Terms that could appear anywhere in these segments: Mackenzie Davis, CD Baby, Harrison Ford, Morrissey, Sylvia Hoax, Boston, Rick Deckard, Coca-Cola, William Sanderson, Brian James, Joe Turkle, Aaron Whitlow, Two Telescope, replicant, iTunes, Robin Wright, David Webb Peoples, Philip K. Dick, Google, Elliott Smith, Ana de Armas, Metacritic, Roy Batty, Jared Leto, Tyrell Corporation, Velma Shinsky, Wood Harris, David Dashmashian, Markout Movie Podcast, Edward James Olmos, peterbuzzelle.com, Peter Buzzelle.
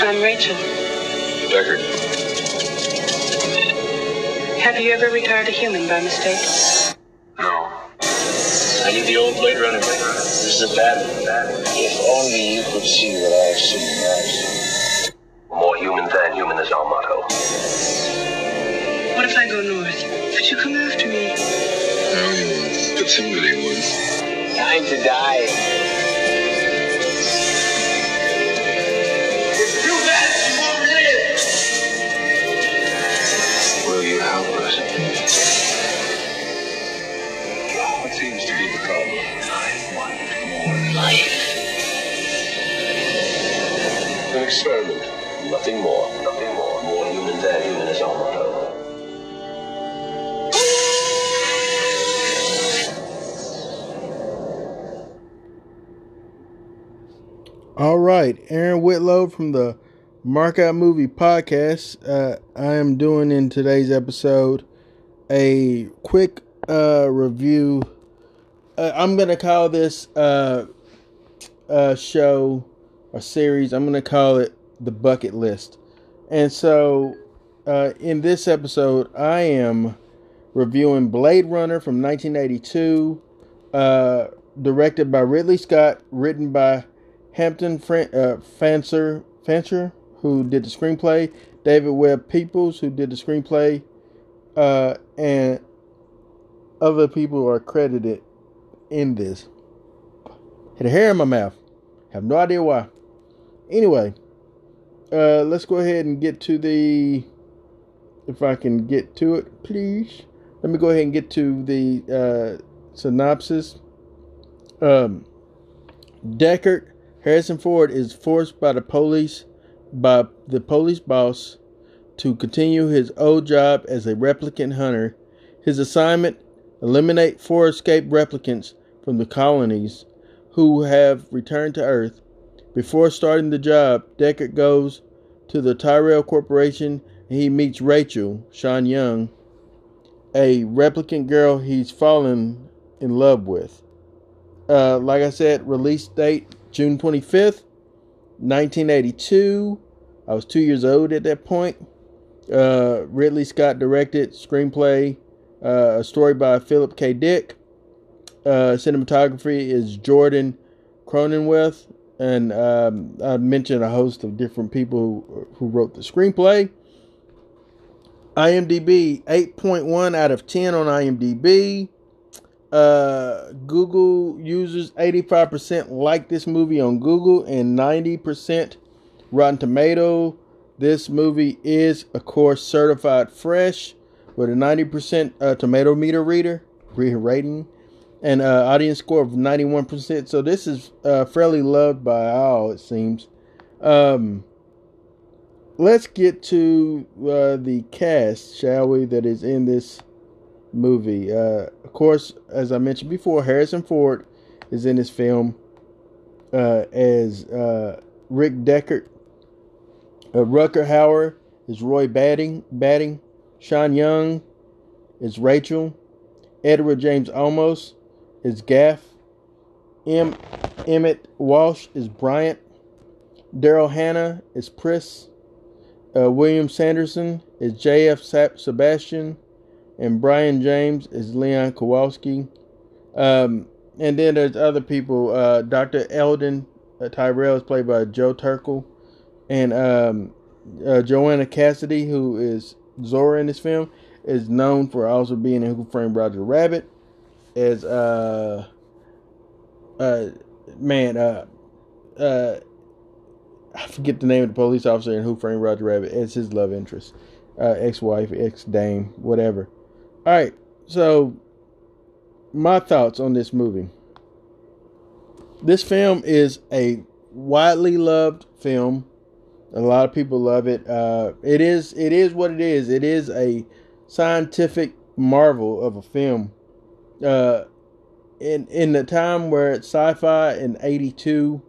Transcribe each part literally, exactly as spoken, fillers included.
I'm Rachel. Deckard. Have you ever retired a human by mistake? No. I need the old Blade Runner. This is a bad one. If only you could see what I see in eyes. More human than human is our motto. What if I go north? Would you come after me? No, you won't. But somebody would. Time to die. Experiment. Nothing more. Nothing more. More human than human is our motto. All right, Aaron Whitlow from the Markout Movie Podcast. Uh, I am doing in today's episode a quick uh, review. Uh, I'm gonna call this uh, uh, show. A series, I'm going to call it The Bucket List. And so, uh, in this episode, I am reviewing Blade Runner from nineteen eighty-two, uh, directed by Ridley Scott, written by Hampton Fran- uh, Fancher, Fancher, who did the screenplay, David Webb Peoples, who did the screenplay, uh, and other people are credited in this. Had a hair in my mouth. Have no idea why. Anyway, uh, let's go ahead and get to the, if I can get to it, please. Let me go ahead and get to the uh, synopsis. Um, Deckard Harrison Ford is forced by the police, by the police boss, to continue his old job as a replicant hunter. His assignment: eliminate four escaped replicants from the colonies who have returned to Earth. Before starting the job, Deckard goes to the Tyrell Corporation and he meets Rachel, Sean Young, a replicant girl he's fallen in love with. Uh, like I said, release date June twenty-fifth, nineteen eighty-two. I was two years old at that point. Uh, Ridley Scott directed, screenplay, uh, a story by Philip K. Dick. Uh, cinematography is Jordan Cronenweth. And um, I mentioned a host of different people who, who wrote the screenplay. IMDb, eight point one out of ten on IMDb. Uh, Google users, eighty-five percent like this movie on Google and ninety percent Rotten Tomato. This movie is, of course, certified fresh with a ninety percent uh, tomato meter reader, reader rating. And uh, audience score of ninety-one percent. So this is uh, fairly loved by all, it seems. Um, let's get to uh, the cast, shall we, that is in this movie. Uh, of course, as I mentioned before, Harrison Ford is in this film uh, as uh, Rick Deckard. Uh, Rutger Hauer is Roy Batting. Batting. Sean Young is Rachel. Edward James Olmos is Gaff. M- Emmett Walsh is Bryant. Daryl Hanna is Priss. Uh, William Sanderson is J F Sab- Sebastian. And Brian James is Leon Kowalski. Um, and then there's other people. Uh, Doctor Eldon uh, Tyrell is played by Joe Turkle. And um, uh, Joanna Cassidy, who is Zora in this film, is known for also being in Who Framed Roger Rabbit. As uh, uh, man, uh, uh, I forget the name of the police officer in Who Framed Roger Rabbit as his love interest, uh, ex-wife, ex-dame, whatever. All right, so my thoughts on this movie. This film is a widely loved film. A lot of people love it. Uh, it is, it is what it is. It is a scientific marvel of a film. Uh, in in the time where sci-fi in eighty-two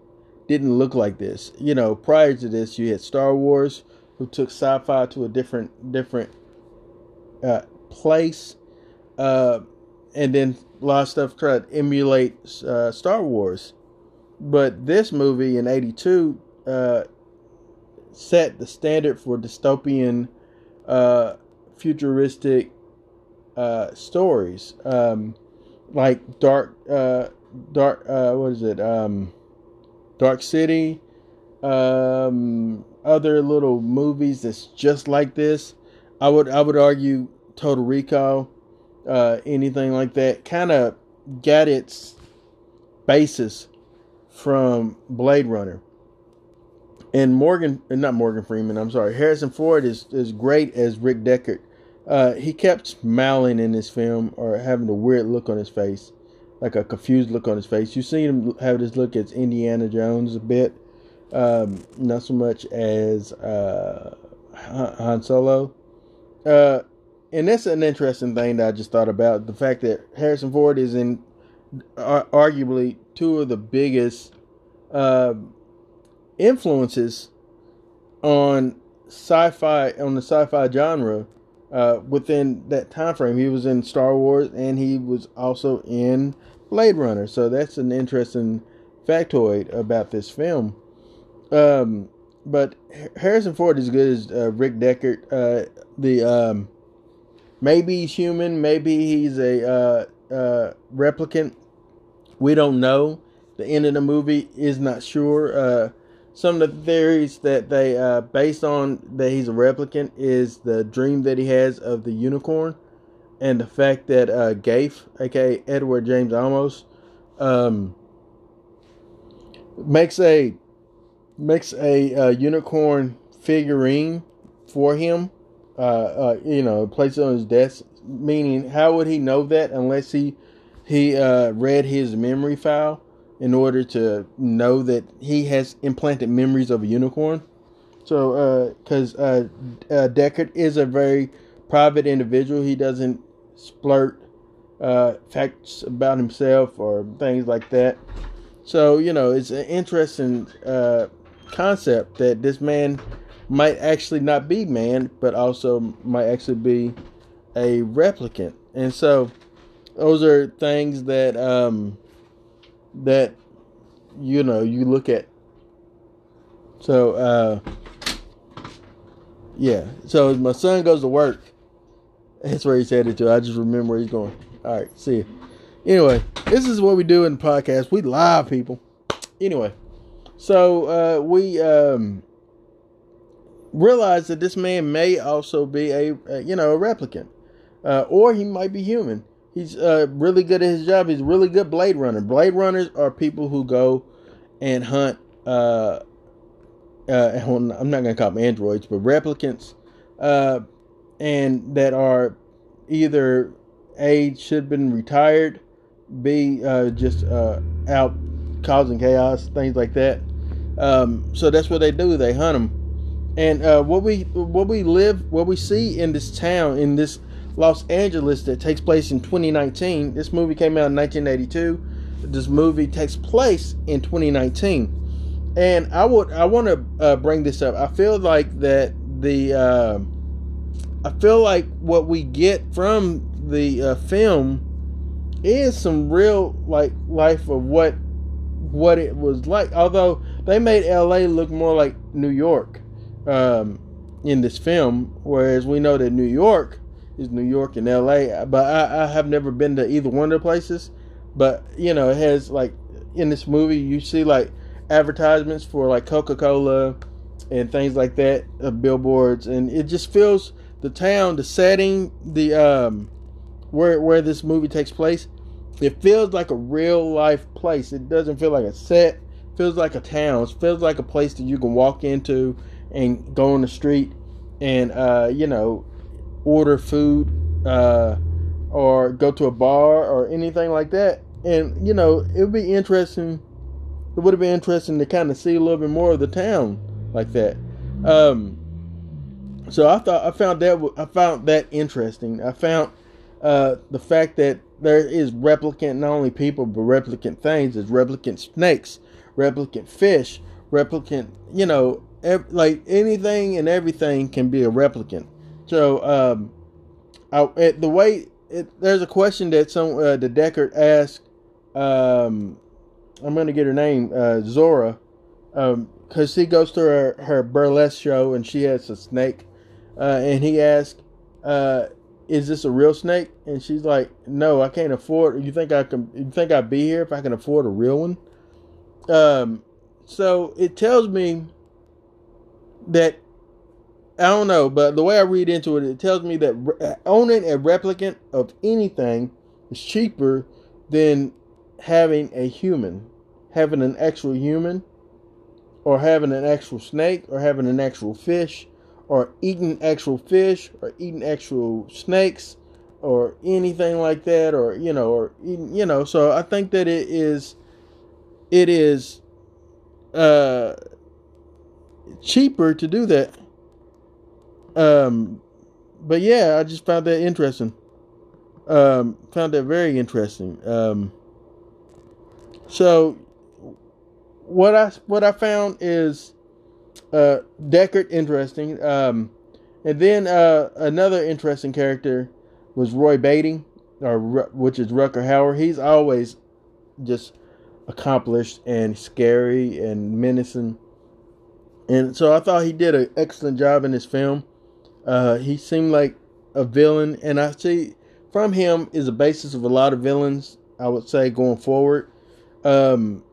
didn't look like this, you know, prior to this, you had Star Wars, who took sci-fi to a different different uh, place, uh, and then a lot of stuff tried to emulate uh, Star Wars. But this movie in eighty-two uh, set the standard for dystopian, uh, futuristic uh, stories, um, like Dark, uh, Dark, uh, what is it? Um, Dark City. Um, other little movies that's just like this. I would I would argue Total Recall, uh, anything like that, kind of got its basis from Blade Runner. And Morgan, not Morgan Freeman, I'm sorry, Harrison Ford is, is great as Rick Deckard. Uh, he kept smiling in this film, or having a weird look on his face, like a confused look on his face. You see him have this look as Indiana Jones a bit. Um, not so much as uh, Han Solo. Uh, and that's an interesting thing that I just thought about. The fact that Harrison Ford is in uh, arguably two of the biggest uh, influences on sci-fi, on the sci-fi genre uh, within that time frame. He was in Star Wars and he was also in Blade Runner. So that's an interesting factoid about this film. Um, but Harrison Ford is good as uh, Rick Deckard. Uh, the um, maybe he's human, maybe he's a uh, uh, replicant. We don't know. The end of the movie is not sure. Uh, some of the theories that they uh, based on that he's a replicant is the dream that he has of the unicorn, and the fact that uh, Gafe, aka Edward James Olmos, um, makes a makes a uh, unicorn figurine for him, uh, uh, you know, place it on his desk, meaning how would he know that unless he, he uh, read his memory file in order to know that he has implanted memories of a unicorn. So, because uh, uh, uh, Deckard is a very private individual. He doesn't splurt uh, facts about himself or things like that. So, you know, it's an interesting uh, concept that this man might actually not be man, but also might actually be a replicant. And so those are things that um, that, you know, you look at. So, uh, yeah. So my son goes to work. That's where he's headed to. I just remember where he's going. All right. See you. Anyway, this is what we do in the podcast. We live, people. Anyway, so uh, we um, realize that this man may also be a, a you know, a replicant, uh, or he might be human. He's uh, really good at his job. He's really good Blade Runner. Blade Runners are people who go and hunt. Uh, uh, I'm not going to call them androids, but replicants, uh, and that are either A, should have been retired, B, uh, just uh, out causing chaos, things like that. Um, so that's what they do. They hunt them. And uh, what we what we live, what we see in this town, in this Los Angeles that takes place in twenty nineteen. This movie came out in nineteen eighty-two. This movie takes place in twenty nineteen. And I would I want to uh, bring this up. I feel like that the uh, I feel like what we get from the uh, film is some real like life of what what it was like, although they made L A look more like New York um, in this film, whereas we know that New York is New York and L A, but I, I have never been to either one of the places. But you know, it has, like in this movie you see like advertisements for like Coca-Cola and things like that, uh, billboards, and it just feels the town, the setting, the um where where this movie takes place, it feels like a real life place. It doesn't feel like a set. It feels like a town. It feels like a place that you can walk into and go on the street and uh, you know, order food uh, or go to a bar or anything like that. And you know, it would be interesting. It would have been interesting to kind of see a little bit more of the town like that. Um, so I thought I found that I found that interesting. I found. Uh, the fact that there is replicant, not only people, but replicant things. There's replicant snakes, replicant fish, replicant, you know, ev- like anything and everything can be a replicant. So, um, I, it, the way, it, there's a question that some, uh, the Deckard asked, um, I'm going to get her name, uh, Zora, because um, he goes to her, her burlesque show and she has a snake. Uh, and he asks, uh, is this a real snake? And she's like, no, I can't afford. You think I can, you think I'd be here if I can afford a real one? Um, so it tells me that, I don't know, but the way I read into it, it tells me that owning a replicant of anything is cheaper than having a human, having an actual human, or having an actual snake, or having an actual fish, or eating actual fish, or eating actual snakes, or anything like that, or, you know, or, you know, so I think that it is, it is, uh, cheaper to do that. Um, but yeah, I just found that interesting. Um, found that very interesting. Um, so what I, what I found is, uh, Deckard interesting. Um, and then, uh, another interesting character was Roy Batty, or, which is Rutger Hauer. He's always just accomplished and scary and menacing. And so I thought he did an excellent job in this film. Uh, he seemed like a villain, and I see from him is a basis of a lot of villains, I would say, going forward. Um,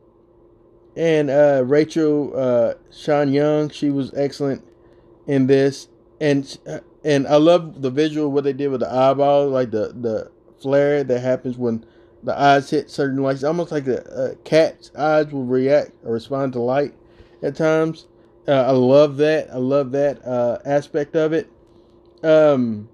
and uh, Rachel uh, Sean Young, she was excellent in this, and and I love the visual what they did with the eyeball, like the the flare that happens when the eyes hit certain lights, almost like the uh, cat's eyes will react or respond to light at times. Uh, I love that. I love that uh, aspect of it. Um,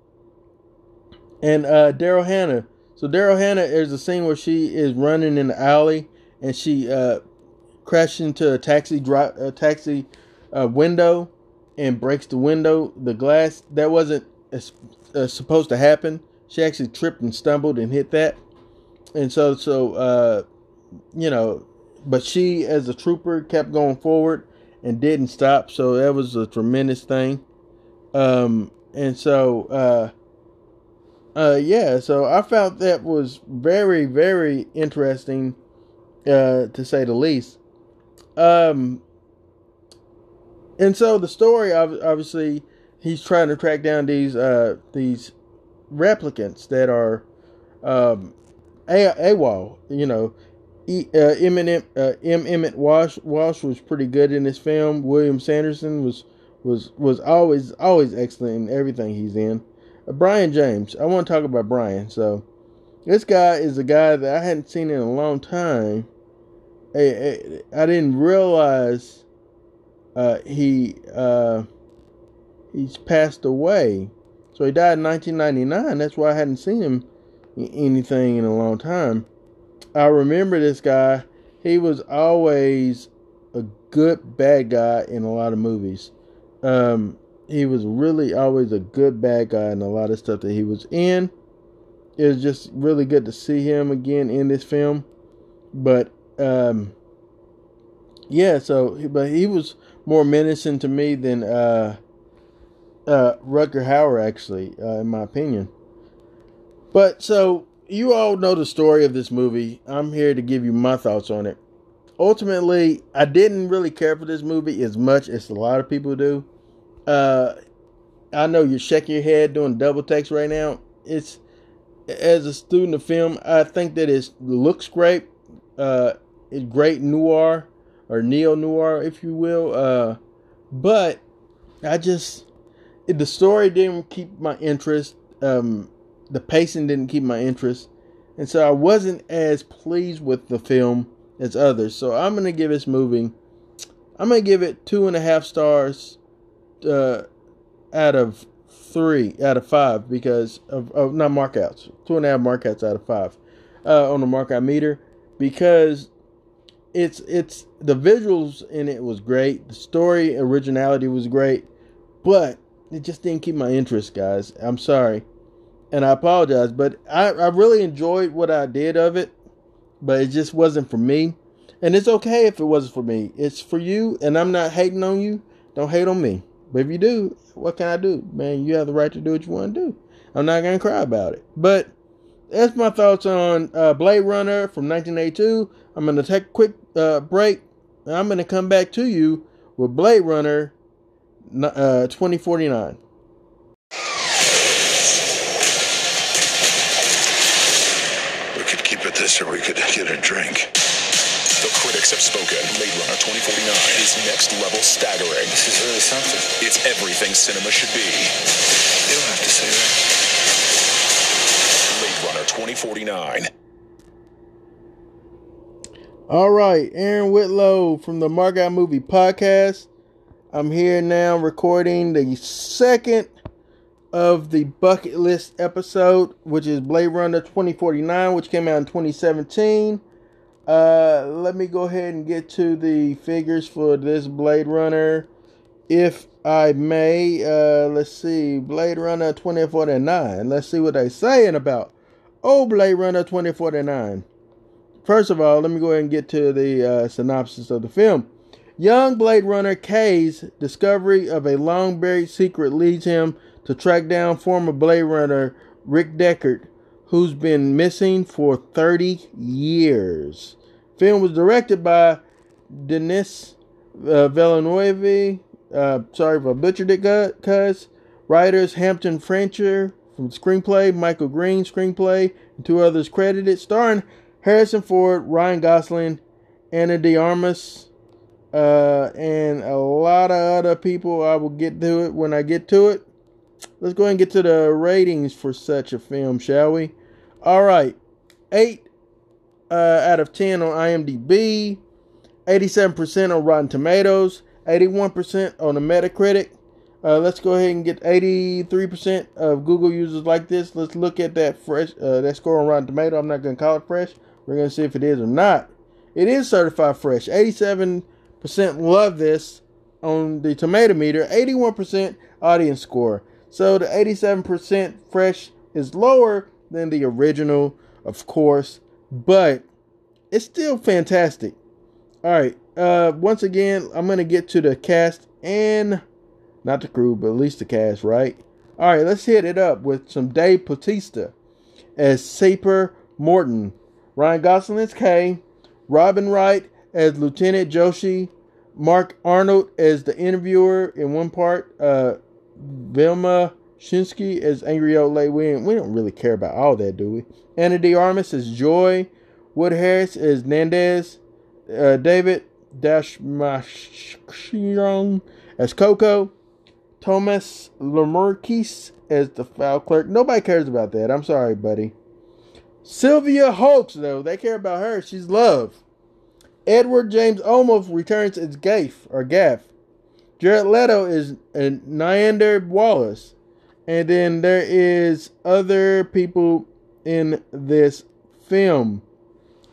and uh, Daryl Hanna. So Daryl Hanna, there's a scene where she is running in the alley and she uh, crashes into a taxi dri- a taxi uh, window and breaks the window, the glass. That wasn't uh, supposed to happen. She actually tripped and stumbled and hit that. And so, so uh, you know, but she as a trooper kept going forward and didn't stop, so that was a tremendous thing. Um, and so, uh, uh, yeah, so I felt that was very, very interesting, uh, to say the least. Um, and so the story, obviously, he's trying to track down these, uh, these replicants that are, um, AWOL, you know. E, uh, Eminem, uh, M. Emmett Walsh, Walsh was pretty good in this film. William Sanderson was was was always always excellent in everything he's in. Uh, Brian James, I want to talk about Brian. So this guy is a guy that I hadn't seen in a long time. I, I, I didn't realize uh, he uh, he's passed away. So he died in nineteen ninety-nine. That's why I hadn't seen him in anything in a long time. I remember this guy. He was always a good bad guy in a lot of movies. Um, he was really always a good bad guy in a lot of stuff that he was in. It was just really good to see him again in this film. But um, yeah, so but he was more menacing to me than uh, uh, Rutger Hauer, actually, uh, in my opinion. But so. You all know the story of this movie. I'm here to give you my thoughts on it. Ultimately, I didn't really care for this movie as much as a lot of people do. Uh, I know you're shaking your head doing double takes right now. It's, as a student of film, I think that it looks great. Uh, it's great noir or neo-noir, if you will. Uh, but I just, the story didn't keep my interest. Um, The pacing didn't keep my interest. And so I wasn't as pleased with the film as others. So I'm going to give this movie, I'm going to give it two and a half stars uh, out of three, out of five, because of, of not markouts. Two and a half markouts out of five uh, on the markout meter. Because it's it's the visuals in it was great. The story originality was great. But it just didn't keep my interest, guys. I'm sorry. And I apologize, but I, I really enjoyed what I did of it, but it just wasn't for me. And it's okay if it wasn't for me. It's for you, and I'm not hating on you. Don't hate on me. But if you do, what can I do? Man, you have the right to do what you want to do. I'm not going to cry about it. But that's my thoughts on uh, Blade Runner from nineteen eighty-two. I'm I'm going to take a quick uh, break, and I'm going to come back to you with Blade Runner uh, twenty forty-nine. We could keep it this, or we could get a drink. The critics have spoken. Blade Runner twenty forty-nine is next level staggering. This is really something. It's everything cinema should be. You don't have to say that. Blade Runner twenty forty-nine. All right, Aaron Whitlow from the Markout Movie Podcast. I'm here now recording the second of the bucket list episode, which is Blade Runner twenty forty-nine, which came out in twenty seventeen. Uh, let me go ahead and get to the figures for this Blade Runner, if I may. Uh, let's see, Blade Runner twenty forty-nine. Let's see what they're saying about oh Blade Runner twenty forty-nine. First of all, let me go ahead and get to the uh, synopsis of the film. Young Blade Runner K's discovery of a long buried secret leads him to track down former Blade Runner Rick Deckard, who's been missing for thirty years. Film was directed by Denis uh, Villeneuve. Uh, sorry if I butchered it, cuz. Writers Hampton Fancher from screenplay, Michael Green screenplay, and two others credited. Starring Harrison Ford, Ryan Gosling, Ana de Armas, uh, and a lot of other people. I will get to it when I get to it. Let's go ahead and get to the ratings for such a film, shall we? All right. eight uh, out of ten on IMDb, eighty-seven percent on Rotten Tomatoes, eighty-one percent on the Metacritic. Uh, let's go ahead and get eighty-three percent of Google users like this. Let's look at that fresh uh, that score on Rotten Tomatoes. I'm not going to call it fresh. We're going to see if it is or not. It is certified fresh. eighty-seven percent love this on the tomato meter. eighty-one percent audience score. So the eighty-seven percent fresh is lower than the original, of course, but it's still fantastic. All right. Uh, once again, I'm going to get to the cast and not the crew, but at least the cast, right? All right. Let's hit it up with some Dave Bautista as Sapper Morton, Ryan Gosling as Kay, Robin Wright as Lieutenant Joshi, Mark Arnold as the interviewer in one part, uh, Velma Shinsky as Angry Old Lady. We, we don't really care about all that, do we? Ana de Armas as Joy. Wood Harris as Nandez. Uh, David Dashmashian as Coco. Thomas Lamarckis as the file clerk. Nobody cares about that. I'm sorry, buddy. Sylvia Hoax, though. They care about her. She's love. Edward James Olmos returns as Gaff or Gaff. Jared Leto is uh, Niander Wallace. And then there is other people in this film.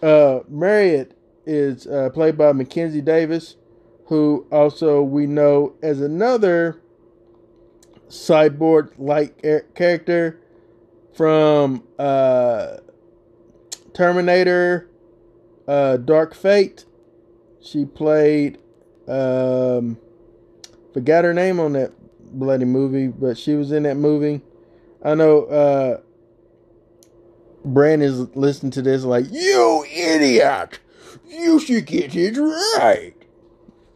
Uh, Marriott is uh, played by Mackenzie Davis, who also we know as another cyborg-like er- character from uh, Terminator uh, Dark Fate. She played... Um, Forgot her name on that bloody movie, but she was in that movie. I know uh, Brandon's listening to this like, you idiot! You should get it right!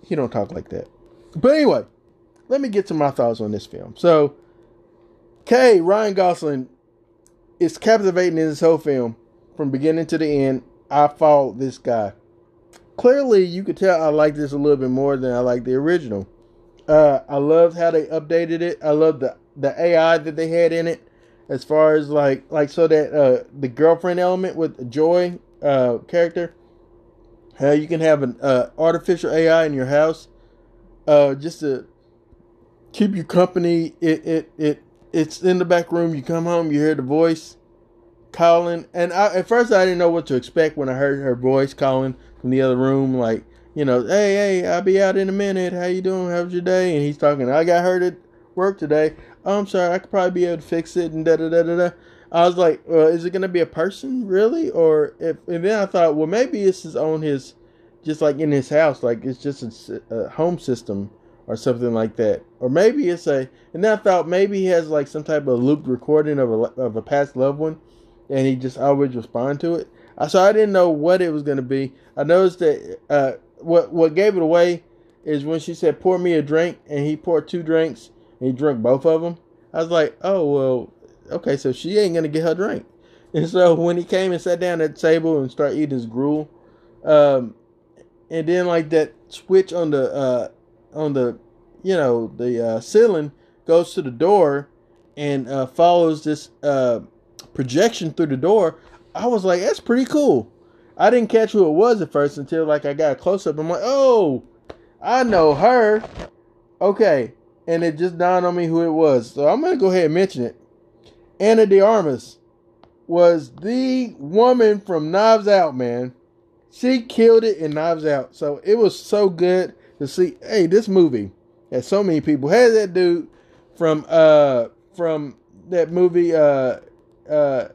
He don't talk like that. But anyway, let me get to my thoughts on this film. So, K, Ryan Gosling, is captivating in this whole film. From beginning to the end, I followed this guy. Clearly, you could tell I like this a little bit more than I like the original. Uh, I loved how they updated it. I loved the, the A I that they had in it, as far as like like so that uh, the girlfriend element with Joy uh, character, how you can have an uh, artificial A I in your house, uh, just to keep you company. It it it it's in the back room. You come home, you hear the voice calling, and I, at first I didn't know what to expect when I heard her voice calling from the other room, like. You know, hey, hey, I'll be out in a minute. How you doing? How's your day? And he's talking, I got hurt at work today. Oh, I'm sorry. I could probably be able to fix it and da-da-da-da-da. I was like, well, is it going to be a person, really? Or if, and then I thought, well, maybe this is on his, just like in his house. Like, it's just a, a home system or something like that. Or maybe it's a, and then I thought maybe he has like some type of looped recording of a, of a past loved one. And he just always responds to it. So I didn't know what it was going to be. I noticed that uh, what what gave it away is when she said, pour me a drink, and he poured two drinks, and he drank both of them. I was like, oh, well, okay, so she ain't going to get her drink. And so when he came and sat down at the table and started eating his gruel, um, and then, like, that switch on the, uh, on the you know, the uh, ceiling goes to the door and uh, follows this uh, projection through the door. I was like, that's pretty cool. I didn't catch who it was at first until, like, I got a close-up. I'm like, oh, I know her. Okay. And it just dawned on me who it was. So I'm going to go ahead and mention it. Ana de Armas was the woman from Knives Out, man. She killed it in Knives Out. So it was so good to see, hey, this movie that so many people had, that dude from uh from that movie uh uh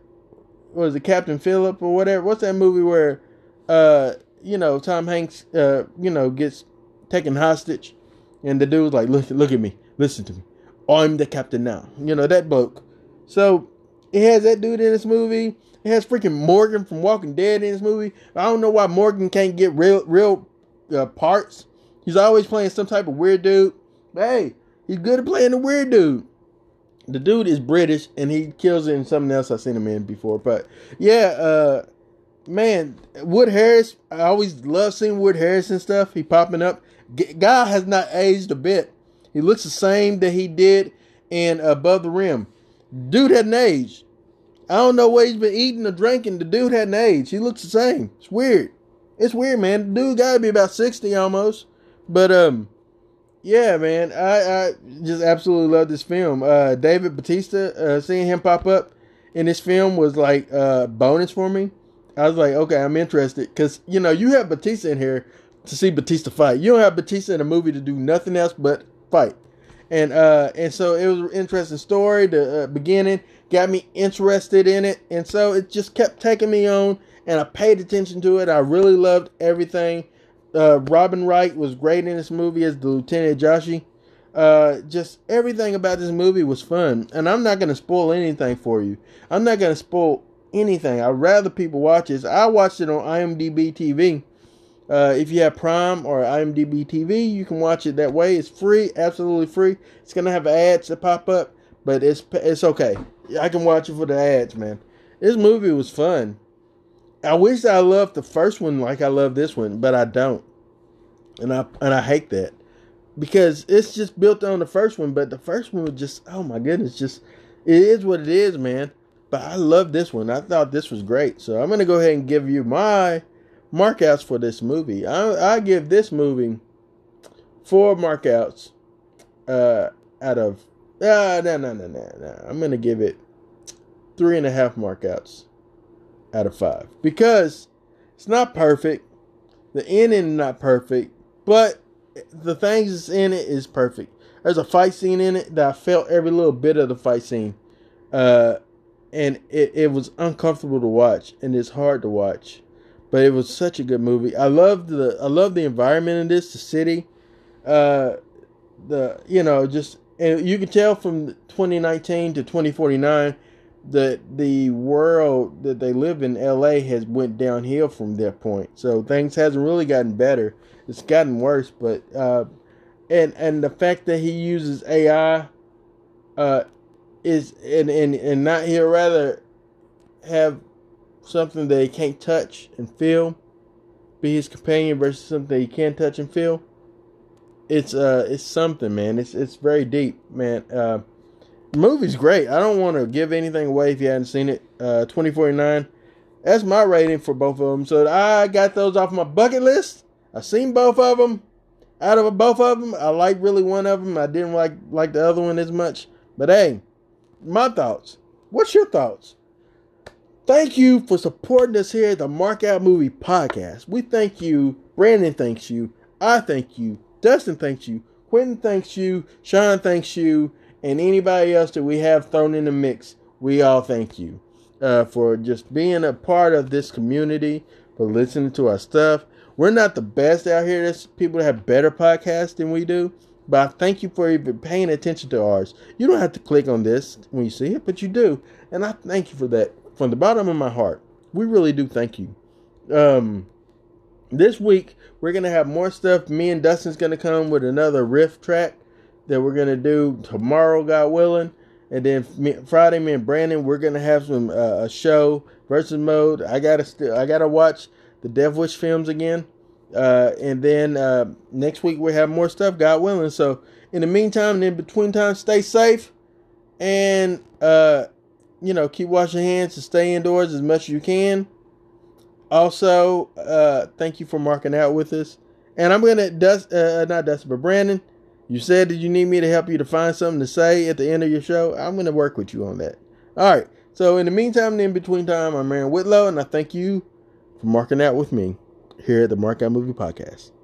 what was it, Captain Phillip or whatever? What's that movie where uh you know Tom Hanks uh you know gets taken hostage and the dude's like, look look at me, listen to me, I'm the captain now. You know, that bloke. So it has that dude in this movie. It has freaking Morgan from Walking Dead in this movie. I don't know why Morgan can't get real real uh, parts. He's always playing some type of weird dude. But hey, he's good at playing the weird dude. The dude is British, and he kills it in something else I've seen him in before. But yeah, uh, man, Wood Harris. I always love seeing Wood Harris and stuff. He popping up. G- guy has not aged a bit. He looks the same that he did in Above the Rim. Dude hadn't aged. I don't know what he's been eating or drinking. The dude hadn't aged. He looks the same. It's weird. It's weird, man. The dude got to be about sixty almost. But, um, yeah, man, I, I just absolutely love this film. Uh, David Bautista, uh, seeing him pop up in this film was like a uh, bonus for me. I was like, okay, I'm interested. Because, you know, you have Bautista in here to see Bautista fight. You don't have Bautista in a movie to do nothing else but fight. And uh, and so it was an interesting story. The uh, beginning got me interested in it, and so it just kept taking me on, and I paid attention to it. I really loved everything. Uh, Robin Wright was great in this movie as the Lieutenant Joshi. Uh, just everything about this movie was fun, and I'm not going to spoil anything for you. I'm not going to spoil anything. I'd rather people watch this. I watched it on IMDb T V. Uh, if you have Prime or IMDb T V, you can watch it that way. It's free, absolutely free. It's going to have ads that pop up, but it's it's okay. I can watch it for the ads, man. This movie was fun. I wish I loved the first one like I love this one, but I don't. And I and I hate that. Because it's just built on the first one, but the first one was just, oh my goodness, just, it is what it is, man. But I love this one. I thought this was great. So I'm going to go ahead and give you my markouts for this movie. I, I give this movie four markouts uh, out of uh, no no no no no. I'm gonna give it three and a half markouts out of five because it's not perfect. The ending is not perfect, but the things that's in it is perfect. There's a fight scene in it that I felt every little bit of the fight scene, uh, and it, it was uncomfortable to watch, and it's hard to watch. But it was such a good movie. I loved the I love the environment in this, the city, uh, the you know just and you can tell from twenty nineteen to twenty forty-nine that the world that they live in, L A, has went downhill from that point. So things hasn't really gotten better. It's gotten worse. But uh, and and the fact that he uses A I uh, is and and and not he'd rather have something that he can't touch and feel be his companion versus something he can touch and feel. It's uh, it's something, man. It's it's very deep, man. Uh, the movie's great. I don't want to give anything away if you haven't seen it. Uh, twenty forty-nine. That's my rating for both of them. So I got those off my bucket list. I've seen both of them. Out of both of them, I liked really one of them. I didn't like like the other one as much. But hey, my thoughts. What's your thoughts? Thank you for supporting us here at the Markout Movie Podcast. We thank you. Brandon thanks you. I thank you. Dustin thanks you. Quentin thanks you. Sean thanks you. And anybody else that we have thrown in the mix, we all thank you uh, for just being a part of this community, for listening to our stuff. We're not the best out here. There's people that have better podcasts than we do. But I thank you for even paying attention to ours. You don't have to click on this when you see it, but you do. And I thank you for that. From the bottom of my heart, we really do thank you. Um, this week, we're going to have more stuff. Me and Dustin's going to come with another riff track that we're going to do tomorrow, God willing. And then me, Friday, me and Brandon, we're going to have some uh, a show, Versus Mode. I got to st- I gotta watch the Death Wish films again. Uh, and then uh, next week, we'll have more stuff, God willing. So in the meantime, and in between time, stay safe. And, uh, you know, keep washing hands and stay indoors as much as you can. Also, uh, thank you for marking out with us. And I'm going to, Dust, uh, not Dustin, but Brandon, you said that you need me to help you to find something to say at the end of your show. I'm going to work with you on that. All right. So in the meantime, and in between time, I'm Aaron Whitlow, and I thank you for marking out with me here at the Markout Movie Podcast.